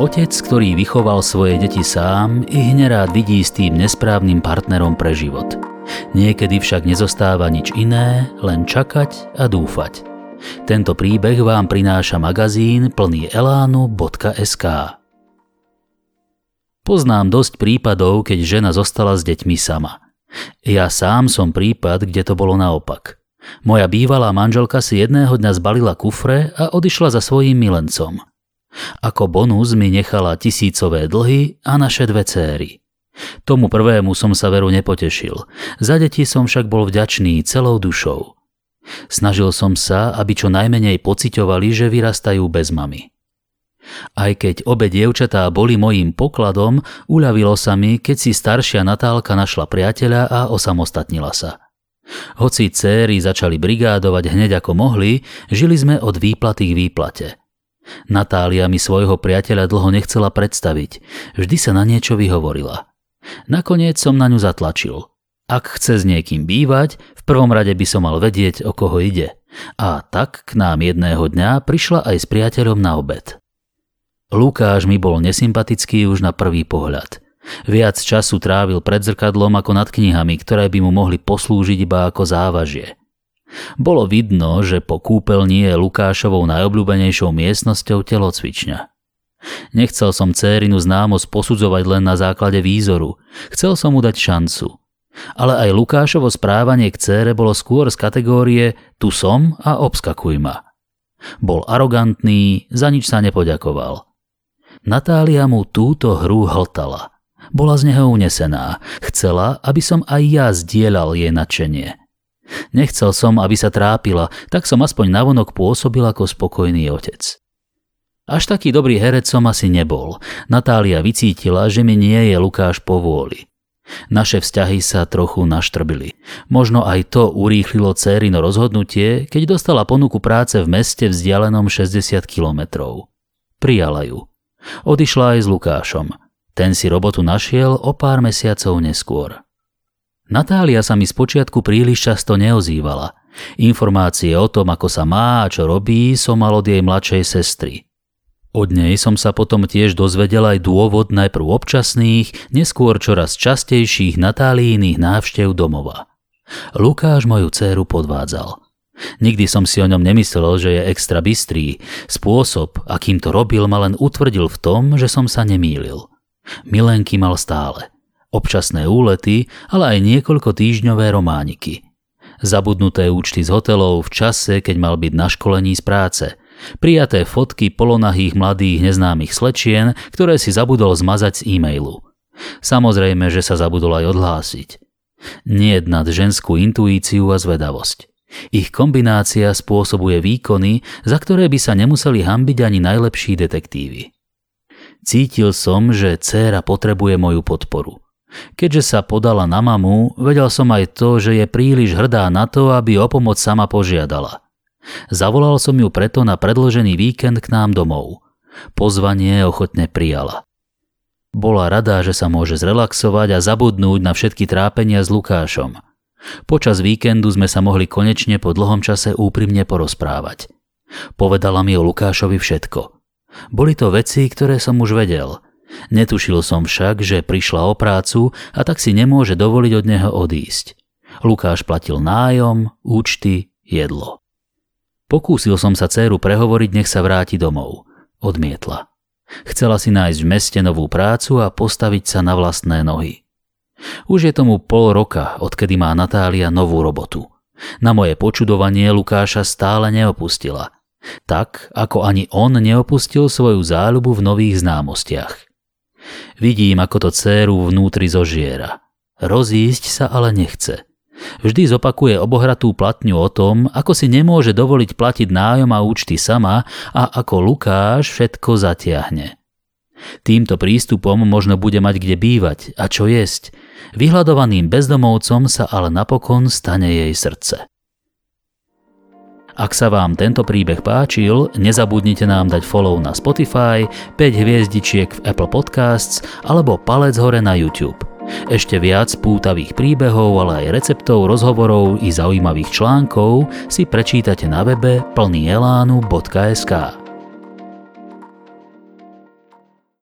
otec, ktorý vychoval svoje deti sám, ich nerád vidí s tým nesprávnym partnerom pre život. Niekedy však nezostáva nič iné, len čakať a dúfať. Tento príbeh vám prináša magazín plnyelano.sk. Poznám dosť prípadov, keď žena zostala s deťmi sama. Ja sám som prípad, kde to bolo naopak. Moja bývalá manželka si jedného dňa zbalila kufre a odišla za svojím milencom. Ako bonus mi nechala tisícové dlhy a naše dve céry. Tomu prvému som sa veru nepotešil, za deti som však bol vďačný celou dušou. Snažil som sa, aby čo najmenej pociťovali, že vyrastajú bez mamy. Aj keď obe dievčatá boli mojím pokladom, uľavilo sa mi, keď si staršia Natálka našla priateľa a osamostatnila sa. Hoci céry začali brigádovať hneď ako mohli, žili sme od výplaty k výplate. Natália mi svojho priateľa dlho nechcela predstaviť, vždy sa na niečo vyhovorila. Nakoniec som na ňu zatlačil. Ak chce s niekým bývať, v prvom rade by som mal vedieť, o koho ide. A tak k nám jedného dňa prišla aj s priateľom na obed. Lukáš mi bol nesympatický už na prvý pohľad. Viac času trávil pred zrkadlom ako nad knihami, ktoré by mu mohli poslúžiť iba ako závažie. Bolo vidno, že po kúpeľni je Lukášovou najobľúbenejšou miestnosťou telocvičňa. Nechcel som dcérinu známosť posudzovať len na základe výzoru, chcel som mu dať šancu. Ale aj Lukášovo správanie k dcére bolo skôr z kategórie tu som a obskakuj ma. Bol arogantný, za nič sa nepoďakoval. Natália mu túto hru hltala. Bola z neho unesená, chcela, aby som aj ja zdieľal jej nadšenie. Nechcel som, aby sa trápila, tak som aspoň navonok pôsobil ako spokojný otec. Až taký dobrý herec som asi nebol. Natália vycítila, že mi nie je Lukáš povôli. Naše vzťahy sa trochu naštrbili. Možno aj to urýchlilo dcérino rozhodnutie, keď dostala ponuku práce v meste vzdialenom 60 kilometrov. Prijala ju. Odišla aj s Lukášom. Ten si robotu našiel o pár mesiacov neskôr. Natália sa mi spočiatku príliš často neozývala. Informácie o tom, ako sa má a čo robí, som mal od jej mladšej sestry. Od nej som sa potom tiež dozvedel aj dôvod najprv občasných, neskôr čoraz častejších Natáliiných návštev domova. Lukáš moju dcéru podvádzal. Nikdy som si o ňom nemyslel, že je extra bystrý. Spôsob, akým to robil, ma len utvrdil v tom, že som sa nemýlil. Milenky mal stále. Občasné úlety, ale aj niekoľko týždňové romániky. Zabudnuté účty z hotelov v čase, keď mal byť na školení z práce. Prijaté fotky polonahých mladých neznámych slečien, ktoré si zabudol zmazať z e-mailu. Samozrejme, že sa zabudol aj odhlásiť. Niet nad ženskú intuíciu a zvedavosť. Ich kombinácia spôsobuje výkony, za ktoré by sa nemuseli hanbiť ani najlepší detektívy. Cítil som, že dcéra potrebuje moju podporu. Keďže sa podala na mamu, vedel som aj to, že je príliš hrdá na to, aby o pomoc sama požiadala. Zavolal som ju preto na predložený víkend k nám domov. Pozvanie ochotne prijala. Bola rada, že sa môže zrelaxovať a zabudnúť na všetky trápenia s Lukášom. Počas víkendu sme sa mohli konečne po dlhom čase úprimne porozprávať. Povedala mi o Lukášovi všetko. Boli to veci, ktoré som už vedel. Netušil som však, že prišla o prácu a tak si nemôže dovoliť od neho odísť. Lukáš platil nájom, účty, jedlo. Pokúsil som sa dcéru prehovoriť, nech sa vráti domov. Odmietla. Chcela si nájsť v meste novú prácu a postaviť sa na vlastné nohy. Už je tomu 0,5 roka, odkedy má Natália novú robotu. Na moje počudovanie Lukáša stále neopustila. Tak, ako ani on neopustil svoju záľubu v nových známostiach. Vidím, ako to dcéru vnútri zožiera. Rozísť sa ale nechce. Vždy zopakuje obohratú platňu o tom, ako si nemôže dovoliť platiť nájom a účty sama a ako Lukáš všetko zatiahne. Týmto prístupom možno bude mať kde bývať a čo jesť. Vyhľadovaným bezdomovcom sa ale napokon stane jej srdce. Ak sa vám tento príbeh páčil, nezabudnite nám dať follow na Spotify, 5 hviezdičiek v Apple Podcasts alebo palec hore na YouTube. Ešte viac pútavých príbehov, ale aj receptov, rozhovorov i zaujímavých článkov si prečítate na webe plnyelano.sk.